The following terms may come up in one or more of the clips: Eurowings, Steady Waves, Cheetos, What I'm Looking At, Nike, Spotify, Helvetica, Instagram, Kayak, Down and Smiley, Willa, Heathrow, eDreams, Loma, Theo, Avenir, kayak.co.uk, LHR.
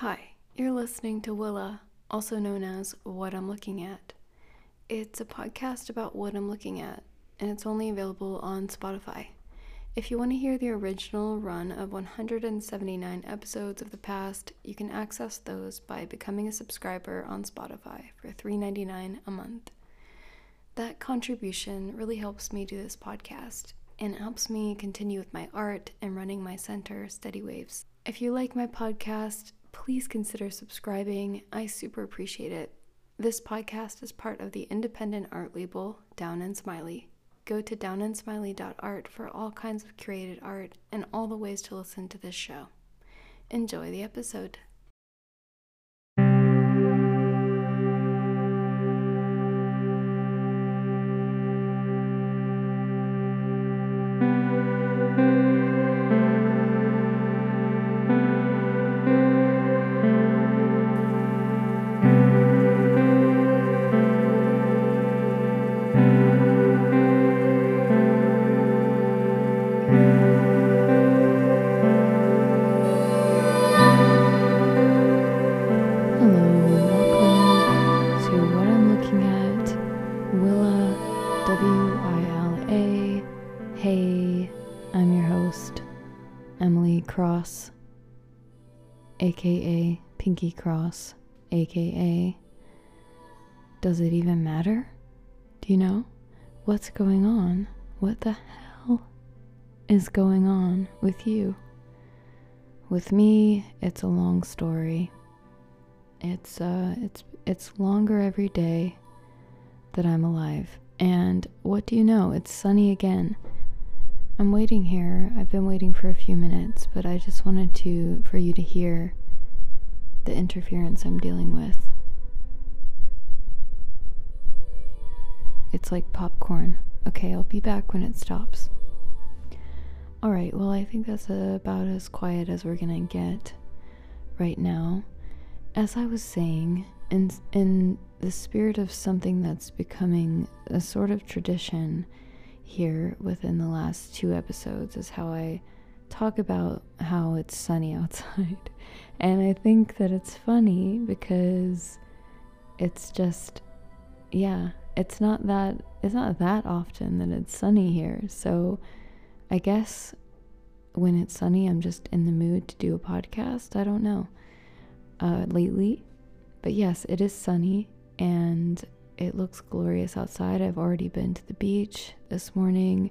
Hi, you're listening to Willa, also known as What I'm Looking At. It's a podcast about what I'm looking at, and it's only available on Spotify. If you want to hear the original run of 179 episodes of the past, you can access those by becoming a subscriber on Spotify for $3.99 a month. That contribution really helps me do this podcast, and it helps me continue with my art and running my center, Steady Waves. If you like my podcast, please consider subscribing. I super appreciate it. This podcast is part of the independent art label, Down and Smiley. Go to downandsmiley.art for all kinds of curated art and all the ways to listen to this show. Enjoy the episode. AKA Pinky Cross, AKA Does It Even Matter? Do you know? What's going on? What the hell is going on with you? With me, it's a long story. It's longer every day that I'm alive. And what do you know? It's sunny again. I'm waiting here. I've been waiting for a few minutes, but I just wanted for you to hear the interference I'm dealing with. It's like popcorn. Okay, I'll be back when it stops. Alright, well, I think that's about as quiet as we're gonna get right now. As I was saying, in the spirit of something that's becoming a sort of tradition here within the last two episodes, is how I talk about how it's sunny outside. And I think that it's funny because it's just, yeah, it's not that often that it's sunny here. So I guess when it's sunny, I'm just in the mood to do a podcast. I don't know, lately. But yes, it is sunny and it looks glorious outside. I've already been to the beach this morning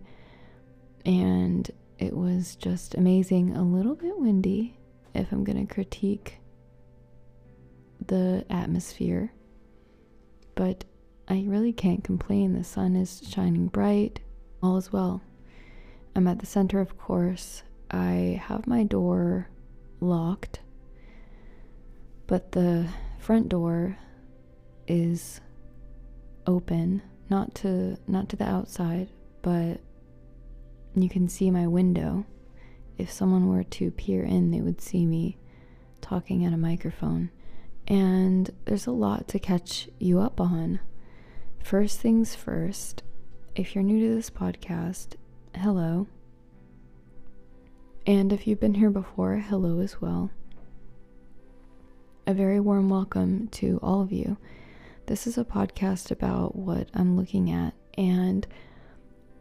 and it was just amazing. A little bit windy, if I'm going to critique the atmosphere, but I really can't complain. The sun is shining bright. All is well. I'm at the center, of course. I have my door locked, but the front door is open, not to the outside, but you can see my window. If someone were to peer in, they would see me talking at a microphone. And there's a lot to catch you up on. First things first, if you're new to this podcast, hello. And if you've been here before, hello as well. A very warm welcome to all of you. This is a podcast about what I'm looking at, and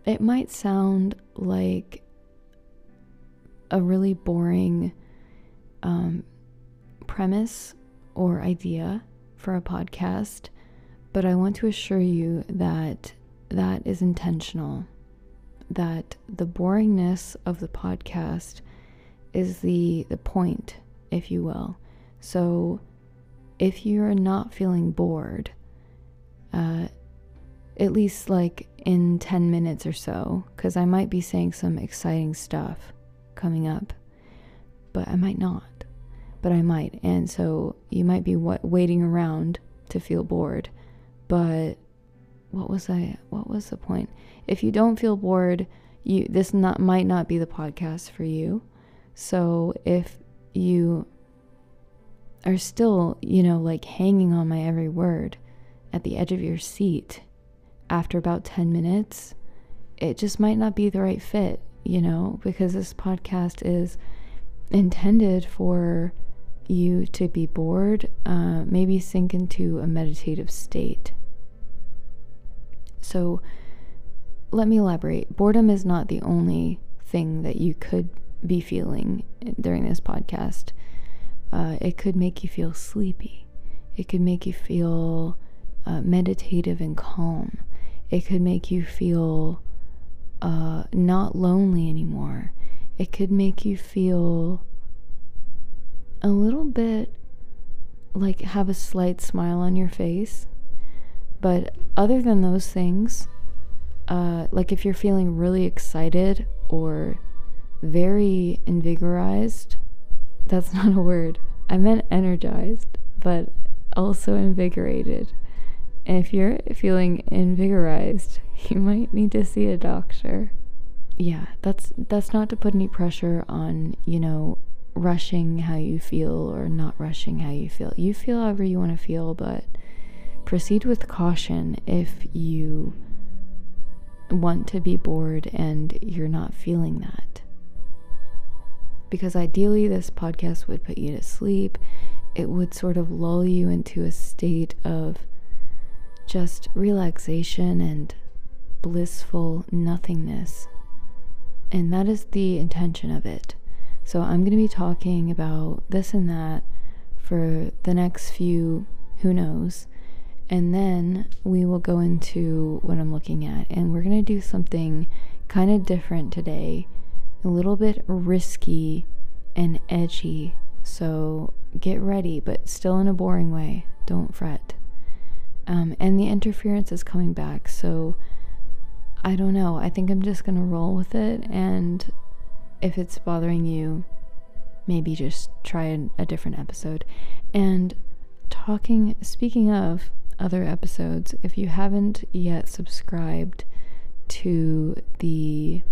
it might sound like a really boring premise or idea for a podcast, but I want to assure you that that is intentional, that the boringness of the podcast is the point, if you will. So if you're not feeling bored, at least like in 10 minutes or so, because I might be saying some exciting stuff coming up, but I might not, but I might, and so you might be waiting around to feel bored. But what was the point? If you don't feel bored, might not be the podcast for you. So if you are still, like hanging on my every word at the edge of your seat after about 10 minutes, it just might not be the right fit. Because this podcast is intended for you to be bored, maybe sink into a meditative state. So let me elaborate. Boredom is not the only thing that you could be feeling during this podcast. It could make you feel sleepy. It could make you feel meditative and calm. It could make you feel not lonely anymore. It could make you feel a little bit like have a slight smile on your face. But other than those things, like if you're feeling really excited or very invigorized, that's not a word, I meant energized, but also invigorated. And if you're feeling invigorized, you might need to see a doctor. Yeah, that's not to put any pressure on, you know, rushing how you feel or not rushing how you feel. You feel however you want to feel, but proceed with caution if you want to be bored and you're not feeling that. Because ideally this podcast would put you to sleep. It would sort of lull you into a state of just relaxation and blissful nothingness. And that is the intention of it. So I'm going to be talking about this and that for the next few, who knows. And then we will go into what I'm looking at. And we're going to do something kind of different today. A little bit risky and edgy. So get ready, but still in a boring way. Don't fret. And the interference is coming back. So I don't know. I think I'm just going to roll with it. And if it's bothering you, maybe just try a different episode. And speaking of other episodes, if you haven't yet subscribed to the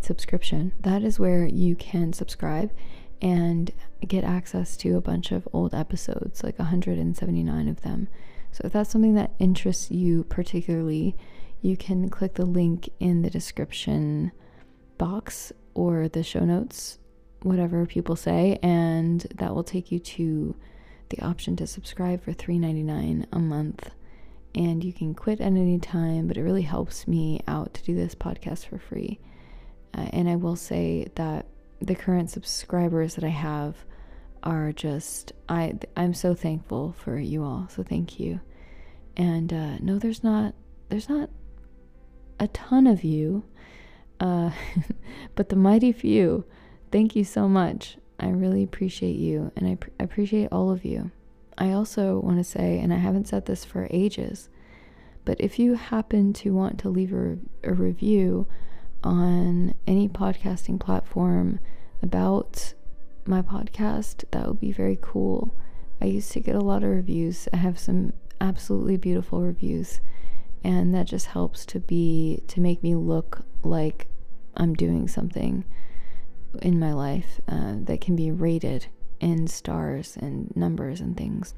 subscription, that is where you can subscribe and get access to a bunch of old episodes, like 179 of them. So if that's something that interests you particularly, you can click the link in the description box or the show notes, whatever people say, and that will take you to the option to subscribe for $3.99 a month, and you can quit at any time, but it really helps me out to do this podcast for free. And I will say that the current subscribers that I have are just, I'm so thankful for you all, so thank you. And no, there's not a ton of you, but the mighty few, thank you so much. I really appreciate you, and I appreciate all of you. I also want to say, and I haven't said this for ages, but if you happen to want to leave a review on any podcasting platform about my podcast, that would be very cool. I used to get a lot of reviews. I have some absolutely beautiful reviews, and that just helps to make me look like I'm doing something in my life that can be rated in stars and numbers and things.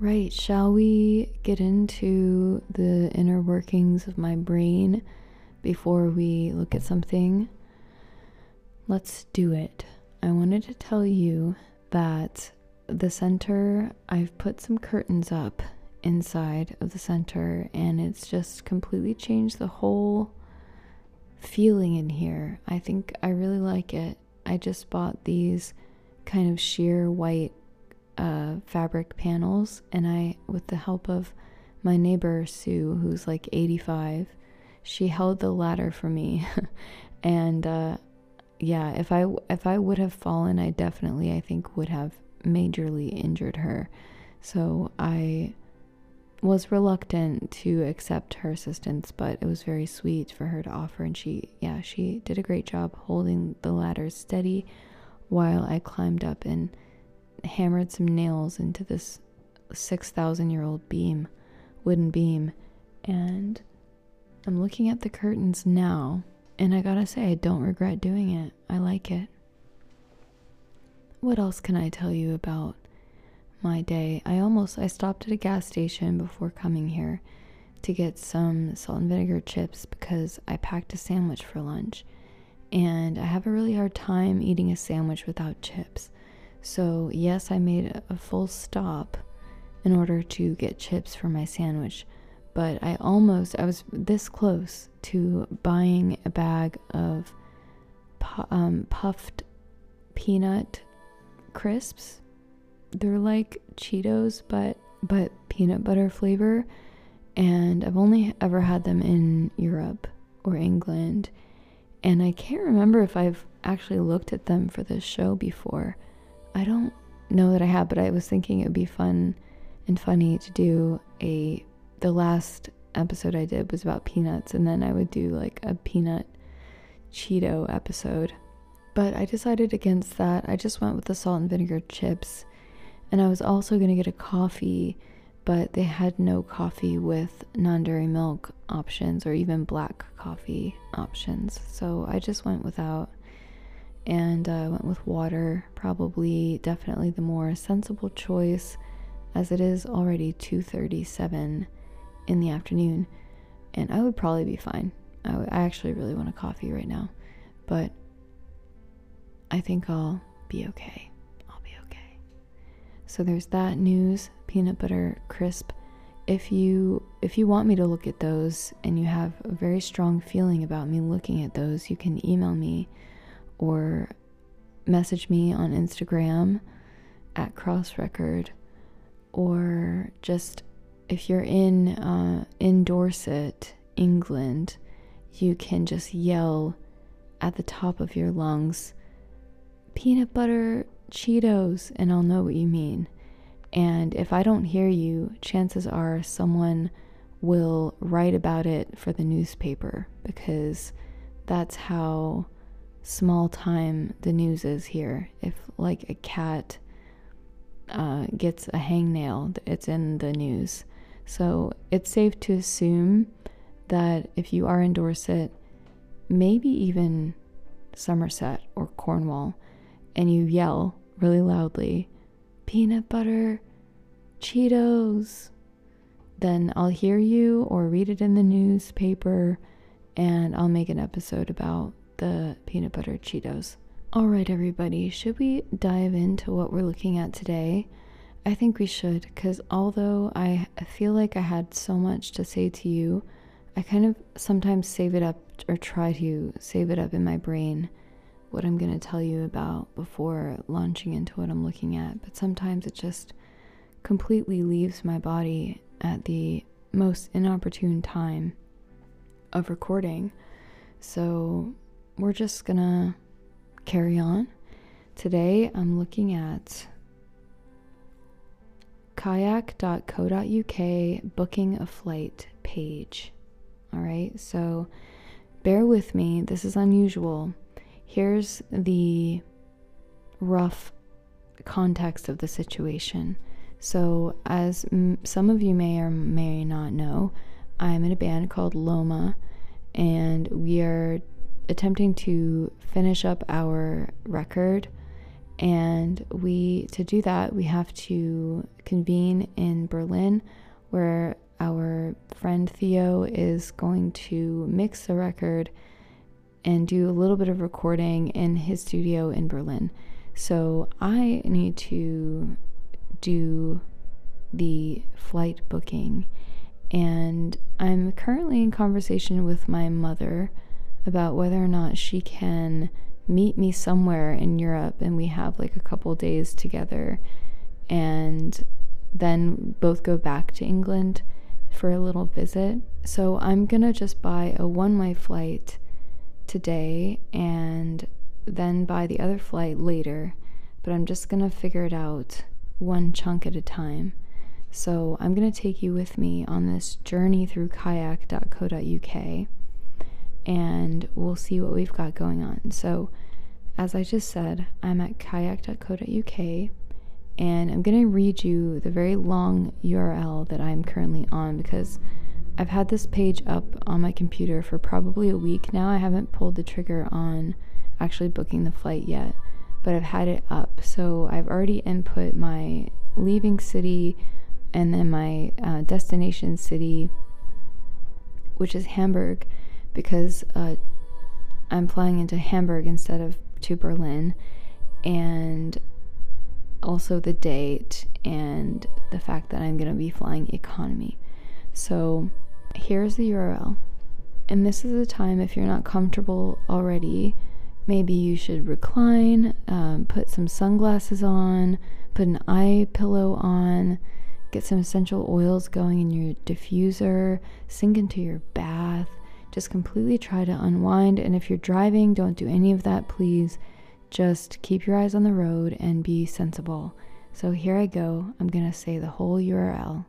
Right, shall we get into the inner workings of my brain before we look at something? Let's do it. I wanted to tell you that the center, I've put some curtains up inside of the center, and it's just completely changed the whole feeling in here. I think I really like it. I just bought these kind of sheer white fabric panels, and I, with the help of my neighbor Sue, who's like 85, she held the ladder for me. And yeah, if I would have fallen, I definitely, I think, would have majorly injured her. So I was reluctant to accept her assistance, but it was very sweet for her to offer, and she did a great job holding the ladder steady while I climbed up and hammered some nails into this 6,000-year-old wooden beam. And I'm looking at the curtains now, and I gotta say, I don't regret doing it. I like it. What else can I tell you about my day? I stopped at a gas station before coming here to get some salt and vinegar chips because I packed a sandwich for lunch, and I have a really hard time eating a sandwich without chips. So yes, I made a full stop in order to get chips for my sandwich, but I was this close to buying a bag of puffed peanut crisps. They're like Cheetos, but peanut butter flavor, and I've only ever had them in Europe or England, and I can't remember if I've actually looked at them for this show before. I don't know that I have, but I was thinking it would be fun and funny to do the last episode I did was about peanuts, and then I would do like a peanut Cheeto episode. But I decided against that. I just went with the salt and vinegar chips, and I was also going to get a coffee, but they had no coffee with non-dairy milk options or even black coffee options, so I just went without, and I went with water, definitely the more sensible choice, as it is already 2:37 in the afternoon, and I would probably be fine. I actually really want a coffee right now, but I think I'll be okay. So there's that news, peanut butter crisp. If you want me to look at those and you have a very strong feeling about me looking at those, you can email me or message me on Instagram at crossrecord, or just if you're in Dorset, England, you can just yell at the top of your lungs, peanut butter Cheetos, and I'll know what you mean. And if I don't hear you, chances are someone will write about it for the newspaper, because that's how small time the news is here. If like a cat gets a hangnail, it's in the news. So it's safe to assume that if you are in Dorset, maybe even Somerset or Cornwall, and you yell really loudly, peanut butter Cheetos, then I'll hear you or read it in the newspaper, and I'll make an episode about the peanut butter Cheetos. All right, everybody, should we dive into what we're looking at today? I think we should, because although I feel like I had so much to say to you, I kind of sometimes save it up, or try to save it up in my brain, what I'm going to tell you about before launching into what I'm looking at, but sometimes it just completely leaves my body at the most inopportune time of recording. So we're just gonna carry on. Today I'm looking at kayak.co.uk booking a flight page. All right, so bear with me, this is unusual. Here's the rough context of the situation. So as some of you may or may not know, I'm in a band called Loma, and we are attempting to finish up our record. And to do that, we have to convene in Berlin, where our friend Theo is going to mix the record and do a little bit of recording in his studio in Berlin. So I need to do the flight booking, and I'm currently in conversation with my mother about whether or not she can meet me somewhere in Europe, and we have like a couple days together and then both go back to England for a little visit. So I'm gonna just buy a one-way flight today and then buy the other flight later, but I'm just gonna figure it out one chunk at a time. So I'm gonna take you with me on this journey through kayak.co.uk, and we'll see what we've got going on. So as I just said, I'm at kayak.co.uk, and I'm gonna read you the very long URL that I'm currently on, because I've had this page up on my computer for probably a week now. I haven't pulled the trigger on actually booking the flight yet, but I've had it up. So I've already input my leaving city and then my destination city, which is Hamburg, because I'm flying into Hamburg instead of to Berlin. And also the date and the fact that I'm going to be flying economy. So here's the URL. And this is the time, if you're not comfortable already, maybe you should recline, put some sunglasses on, put an eye pillow on, get some essential oils going in your diffuser, sink into your bath, just completely try to unwind. And if you're driving, don't do any of that, please. Just keep your eyes on the road and be sensible. So here I go. I'm going to say the whole URL.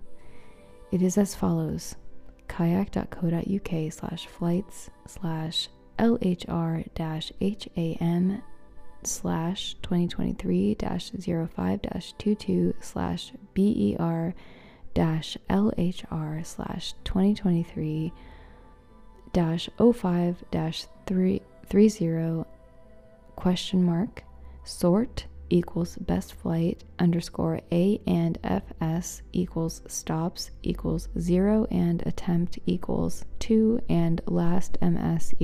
It is as follows: kayak.co.uk/flights/LHR-HAM//LHR/22/BER/LHR/23-05-30/question mark sort = best flight _a and fs = stops = 0 and attempt = last ms =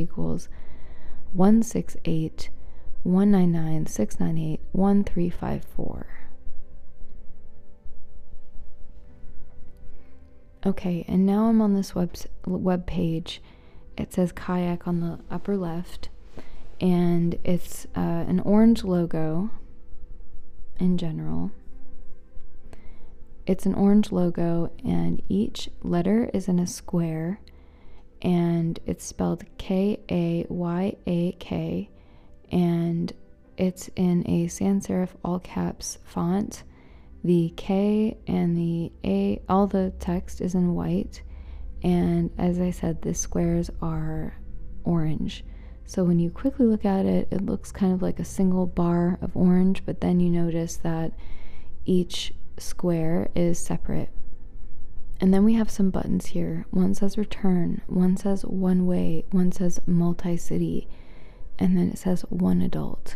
1681996981354. Okay, and now I'm on this web page. It says Kayak on the upper left, and it's an orange logo. In general, it's an orange logo, and each letter is in a square, and it's spelled K-A-Y-A-K, and it's in a sans serif all caps font. The K and the A, all the text is in white, and as I said, the squares are orange. So when you quickly look at it, it looks kind of like a single bar of orange, but then you notice that each square is separate. And then we have some buttons here. One says return, one says one way, one says multi-city, and then it says one adult.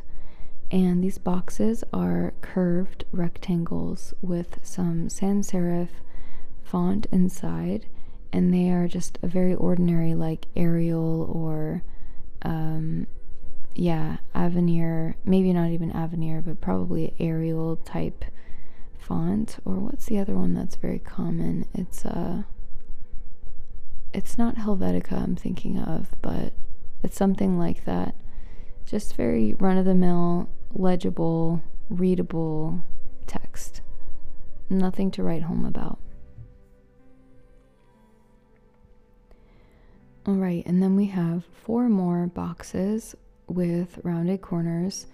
And these boxes are curved rectangles with some sans serif font inside, and they are just a very ordinary, like Arial or Avenir, maybe not even Avenir, but probably Arial type font. Or what's the other one that's very common? It's not Helvetica I'm thinking of, but it's something like that. Just very run-of-the-mill, legible, readable text. Nothing to write home about. All right, and then we have four more boxes with rounded corners.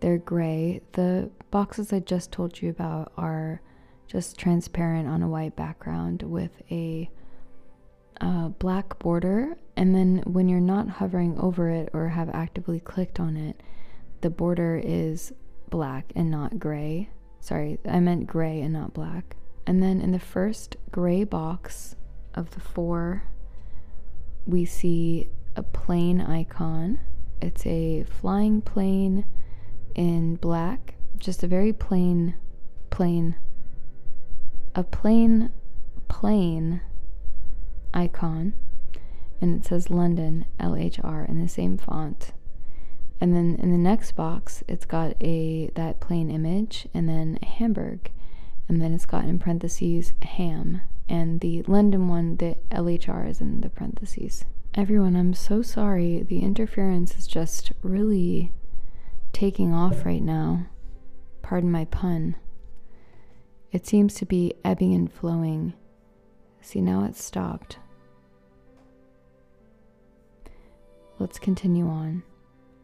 They're gray. The boxes I just told you about are just transparent on a white background with a black border. And then when you're not hovering over it or have actively clicked on it, the border is black and not gray. Sorry, I meant gray and not black. And then in the first gray box of the four, we see a plane icon. It's a flying plane in black, just a very plain icon, and it says London LHR in the same font. And then in the next box, it's got that plane image, and then Hamburg, and then it's got in parentheses ham. And the London one, the LHR is in the parentheses. Everyone, I'm so sorry. The interference is just really taking off right now. Pardon my pun. It seems to be ebbing and flowing. See, now it's stopped. Let's continue on.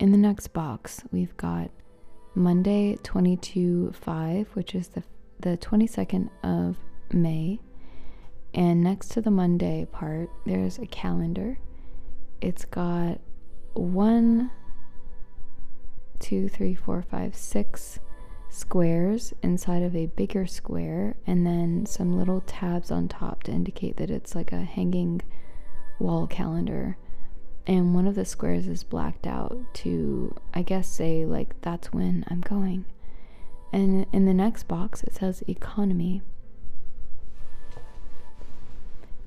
In the next box, we've got Monday 22/5, which is the 22nd of May. And next to the Monday part, there's a calendar. It's got 6 squares inside of a bigger square, and then some little tabs on top to indicate that it's like a hanging wall calendar. And one of the squares is blacked out to, I guess, say like, that's when I'm going. And in the next box, it says economy.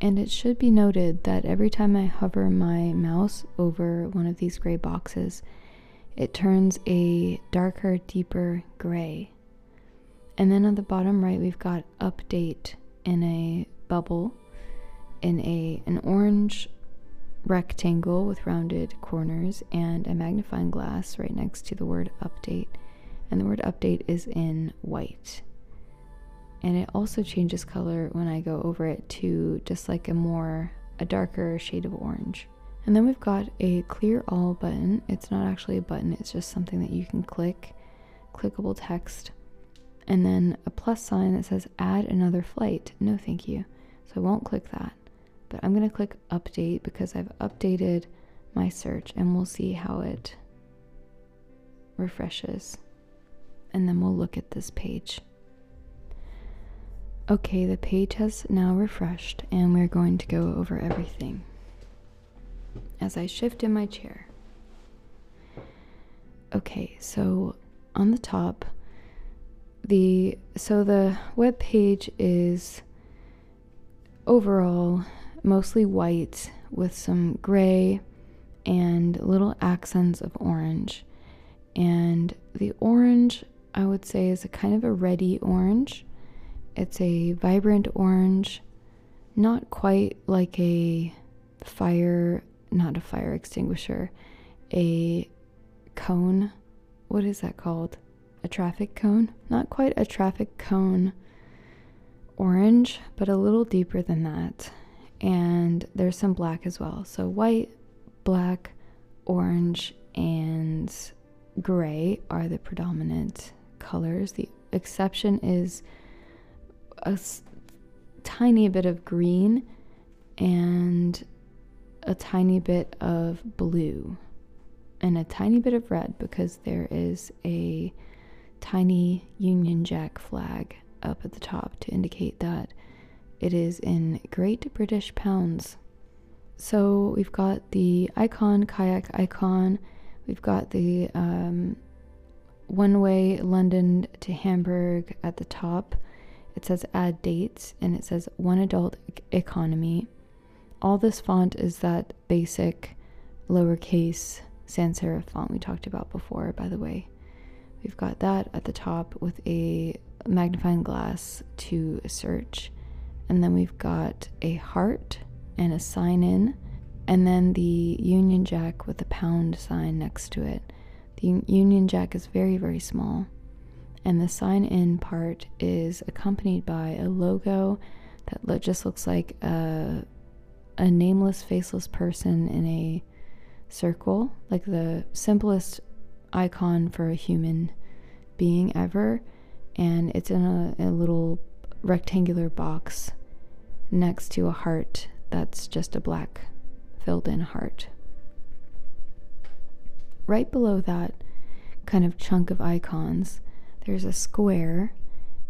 And it should be noted that every time I hover my mouse over one of these gray boxes, it turns a darker, deeper gray. And then at the bottom right, we've got update in a bubble in an orange rectangle with rounded corners and a magnifying glass right next to the word update. And the word update is in white. And it also changes color when I go over it to just like a darker shade of orange. And then we've got a clear all button. It's not actually a button, it's just something that you can click, clickable text, and then a plus sign that says add another flight. No thank you. So I won't click that, but I'm gonna click update because I've updated my search, and we'll see how it refreshes. And then we'll look at this page. Okay, the page has now refreshed, and we're going to go over everything as I shift in my chair. Okay, so on the top, the web page is overall mostly white with some gray and little accents of orange. And the orange, I would say, is a kind of a reddy orange. It's a vibrant orange, not quite like a cone. What is that called? A traffic cone? Not quite a traffic cone orange, but a little deeper than that. And there's some black as well. So white, black, orange, and gray are the predominant colors. The exception is a tiny bit of green and a tiny bit of blue and a tiny bit of red, because there is a tiny Union Jack flag up at the top to indicate that it is in Great British pounds. So we've got the icon, kayak icon. We've got the one-way London to Hamburg at the top. It says add dates, and it says one adult economy. All this font is that basic lowercase sans serif font we talked about before, by the way. We've got that at the top with a magnifying glass to search. And then we've got a heart and a sign in, and then the Union Jack with a pound sign next to it. The Union Jack is very, very small. And the sign-in part is accompanied by a logo that just looks like a nameless, faceless person in a circle, like the simplest icon for a human being ever. And it's in a little rectangular box next to a heart that's just a black filled-in heart. Right below that kind of chunk of icons, there's a square,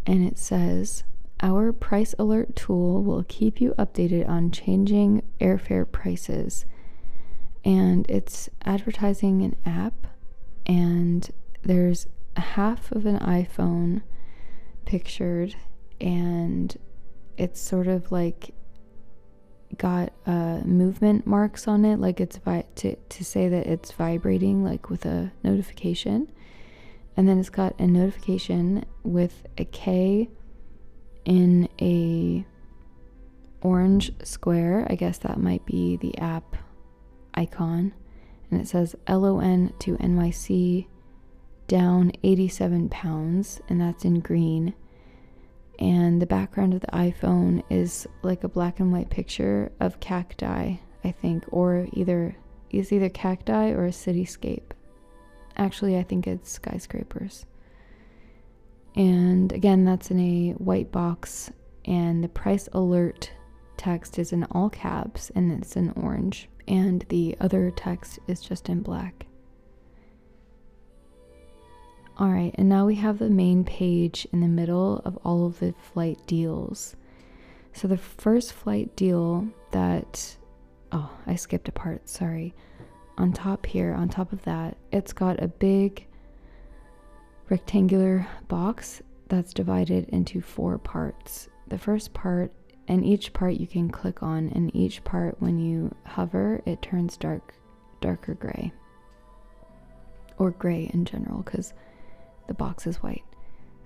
and it says, our price alert tool will keep you updated on changing airfare prices. And it's advertising an app, and there's half of an iPhone pictured, and it's sort of like got movement marks on it, like it's to say that it's vibrating, like with a notification. And then it's got a notification with a K in a orange square. I guess that might be the app icon. And it says LON to NYC down 87 pounds, and that's in green. And the background of the iPhone is like a black and white picture of cacti, I think, or either cacti or a cityscape. Actually, I think it's skyscrapers. And again, that's in a white box, and the price alert text is in all caps, and it's in orange, and the other text is just in black. All right, and now we have the main page in the middle of all of the flight deals. So the first flight deal that, oh, I skipped a part, sorry. On top here, on top of that, it's got a big rectangular box that's divided into four parts. The first part, and each part you can click on, and each part when you hover, it turns darker gray, or gray in general, because the box is white.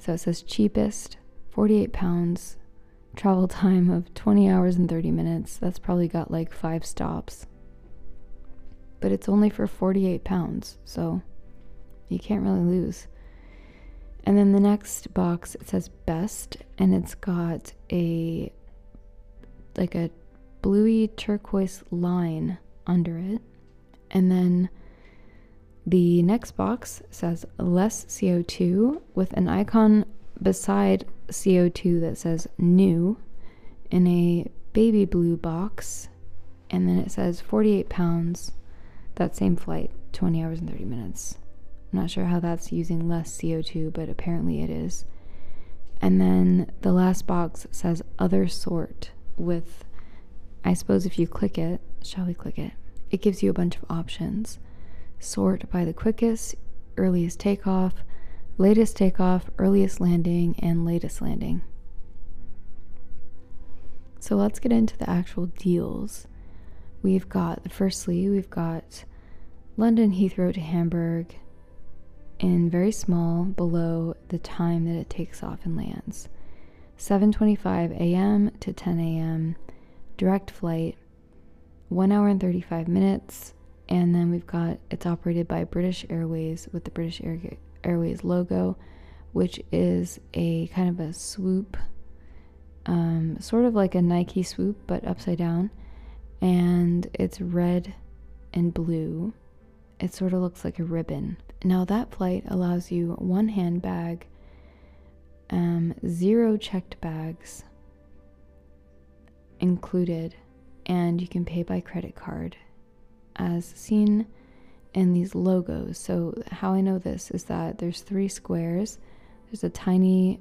So it says cheapest, 48 pounds, travel time of 20 hours and 30 minutes. That's probably got like 5 stops. But it's only for 48 pounds, so you can't really lose. And then the next box, it says best, and it's got a like a bluey turquoise line under it. And then the next box says less CO2 with an icon beside CO2 that says new in a baby blue box. And then it says 48 pounds, that same flight, 20 hours and 30 minutes. I'm not sure how that's using less CO2, but apparently it is. And then the last box says other sort with, I suppose if you click it, shall we click it? It gives you a bunch of options. Sort by the quickest, earliest takeoff, earliest landing, and latest landing. So let's get into the actual deals. We've got, firstly, we've got London Heathrow to Hamburg in very small below the time that it takes off and lands. 7:25 a.m. to 10 a.m. direct flight, 1 hour and 35 minutes. And then we've got, it's operated by British Airways with the British Airways logo, which is a kind of a swoop, sort of like a Nike swoop, but upside down. And it's red and blue. It sort of looks like a ribbon. Now that flight allows you one handbag, 0 checked bags included, and you can pay by credit card as seen in these logos. So how I know this is that there's 3 squares. There's a tiny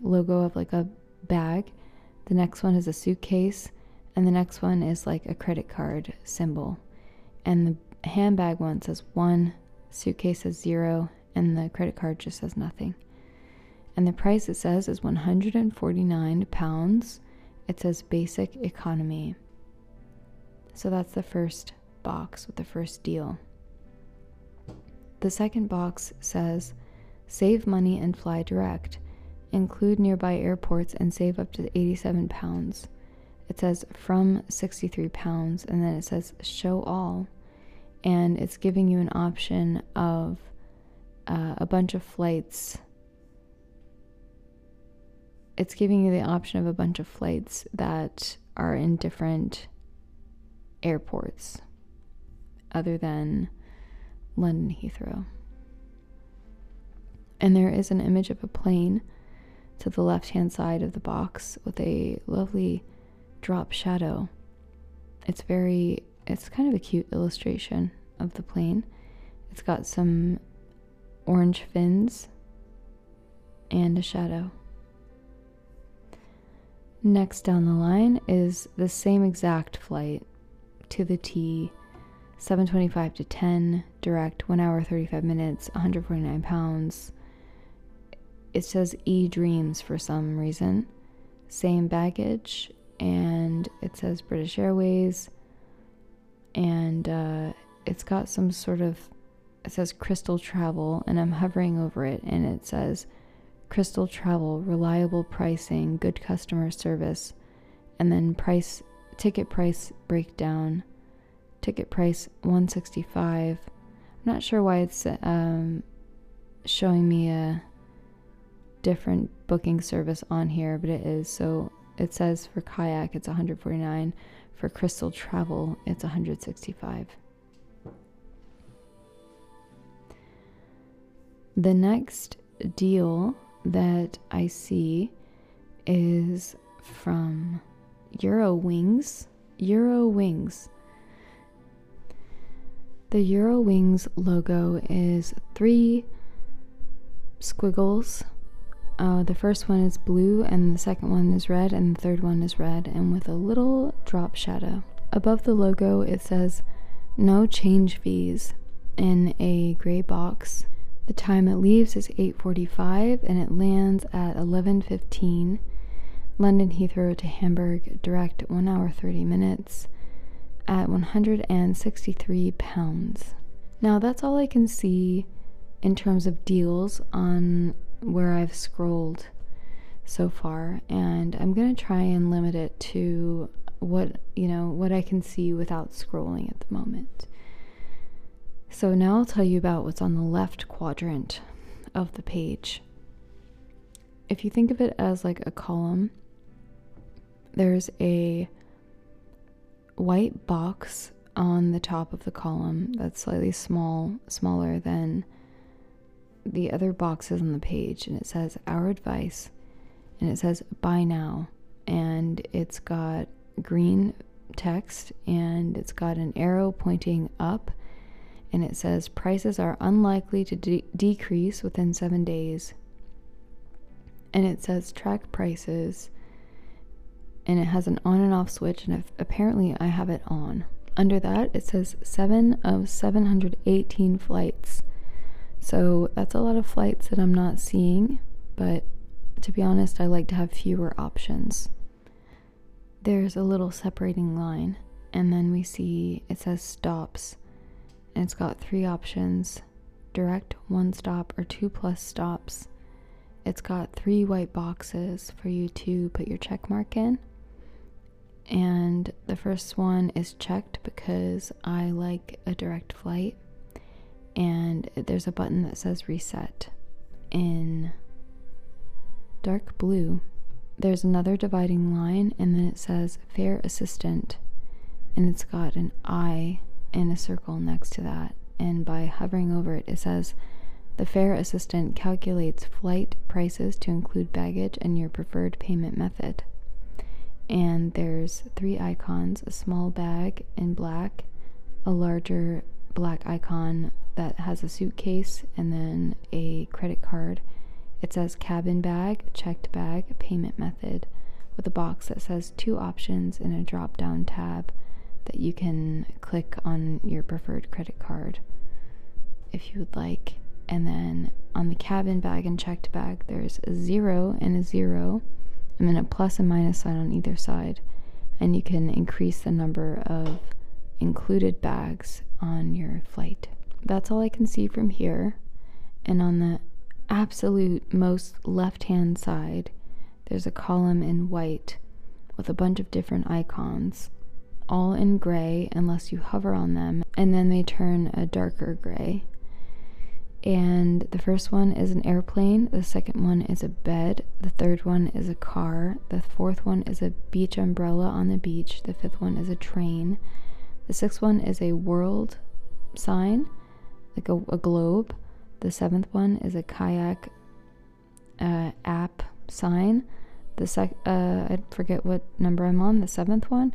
logo of like a bag. The next one is a suitcase. And the next one is like a credit card symbol. And the handbag one says 1, suitcase says 0, and the credit card just says nothing. And the price it says is £149. It says basic economy. So that's the first box with the first deal. The second box says save money and fly direct. Include nearby airports and save up to £87. It says from £63, and then it says show all, and it's giving you an option of a bunch of flights. It's giving you the option of a bunch of flights that are in different airports other than London Heathrow. And there is an image of a plane to the left-hand side of the box with a lovely drop shadow. It's kind of a cute illustration of the plane. It's got some orange fins and a shadow. Next down the line is the same exact flight to the T, 7:25 to 10, direct, 1 hour, 35 minutes, £149. It says e-dreams for some reason. Same baggage, and it says British Airways, and it's got some sort of, it says Crystal Travel, and I'm hovering over it, and it says Crystal Travel, reliable pricing, good customer service, and then price, ticket price breakdown. Ticket price $165. I'm not sure why it's showing me a different booking service on here, but it is. So it says for Kayak it's $149, for Crystal Travel it's $165. The next deal that I see is from Eurowings. The Eurowings logo is 3 squiggles. The first one is blue, and the second one is red, and the third one is red, and with a little drop shadow. Above the logo, it says, no change fees, in a gray box. The time it leaves is 8:45, and it lands at 11:15. London Heathrow to Hamburg, direct 1 hour 30 minutes. At £163. Now that's all I can see in terms of deals on where I've scrolled so far, and I'm gonna try and limit it to what I can see without scrolling at the moment. So now I'll tell you about what's on the left quadrant of the page. If you think of it as like a column, there's a white box on the top of the column that's slightly smaller than the other boxes on the page, and it says our advice, and it says buy now, and it's got green text, and it's got an arrow pointing up, and it says prices are unlikely to decrease within 7 days, and it says track prices, and it has an on and off switch, and apparently I have it on. Under that it says 7 of 718 flights, so that's a lot of flights that I'm not seeing, but to be honest, I like to have fewer options. There's a little separating line, and then we see it says stops, and it's got 3 options: direct, 1 stop, or 2+ stops. It's got 3 white boxes for you to put your check mark in, and the first one is checked because I like a direct flight, and there's a button that says reset in dark blue. There's another dividing line, and then it says fare assistant, and it's got an eye and a circle next to that, and by hovering over it, it says the fare assistant calculates flight prices to include baggage and your preferred payment method. And there's 3 icons: a small bag in black, a larger black icon that has a suitcase, and then a credit card. It says cabin bag, checked bag, payment method, with a box that says 2 options in a drop-down tab that you can click on your preferred credit card if you would like. And then on the cabin bag and checked bag, there's a 0 and a 0, and then a plus and minus sign on either side, and you can increase the number of included bags on your flight. That's all I can see from here. And on the absolute most left-hand side, there's a column in white with a bunch of different icons, all in gray unless you hover on them, and then they turn a darker gray. And the first one is an airplane, the second one is a bed, the third one is a car, the fourth one is a beach umbrella on the beach, the fifth one is a train, the sixth one is a world sign, like a globe, the seventh one is a kayak app sign, I forget what number I'm on, the seventh one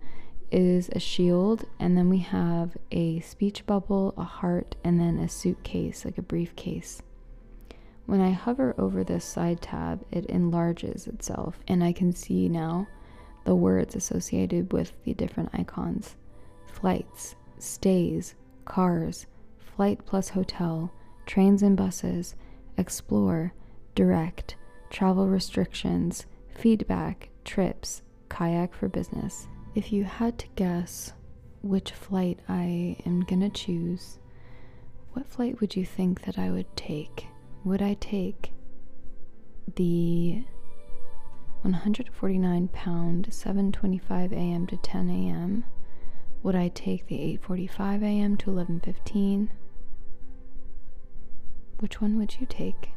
is a shield, and then we have a speech bubble, a heart, and then a suitcase, like a briefcase. When I hover over this side tab, it enlarges itself, and I can see now the words associated with the different icons: flights, stays, cars, flight plus hotel, trains and buses, explore, direct, travel restrictions, feedback, trips, kayak for business. If you had to guess which flight I am gonna choose, what flight would you think that I would take? Would I take the 149-pound 7:25 a.m. to 10 a.m.? Would I take the 8:45 a.m. to 11:15? Which one would you take?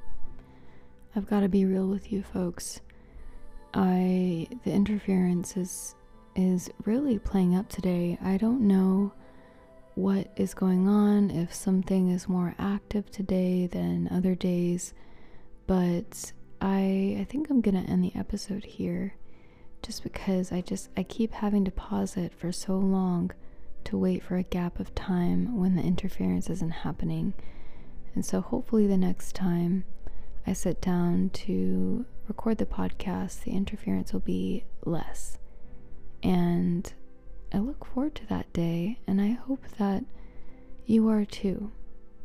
I've got to be real with you folks. The interference is really playing up today. I don't know what is going on, if something is more active today than other days, but I think I'm gonna end the episode here, just because I keep having to pause it for so long to wait for a gap of time when the interference isn't happening. And so hopefully the next time I sit down to record the podcast, the interference will be less. And I look forward to that day, and I hope that you are too.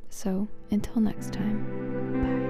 So until next time, bye.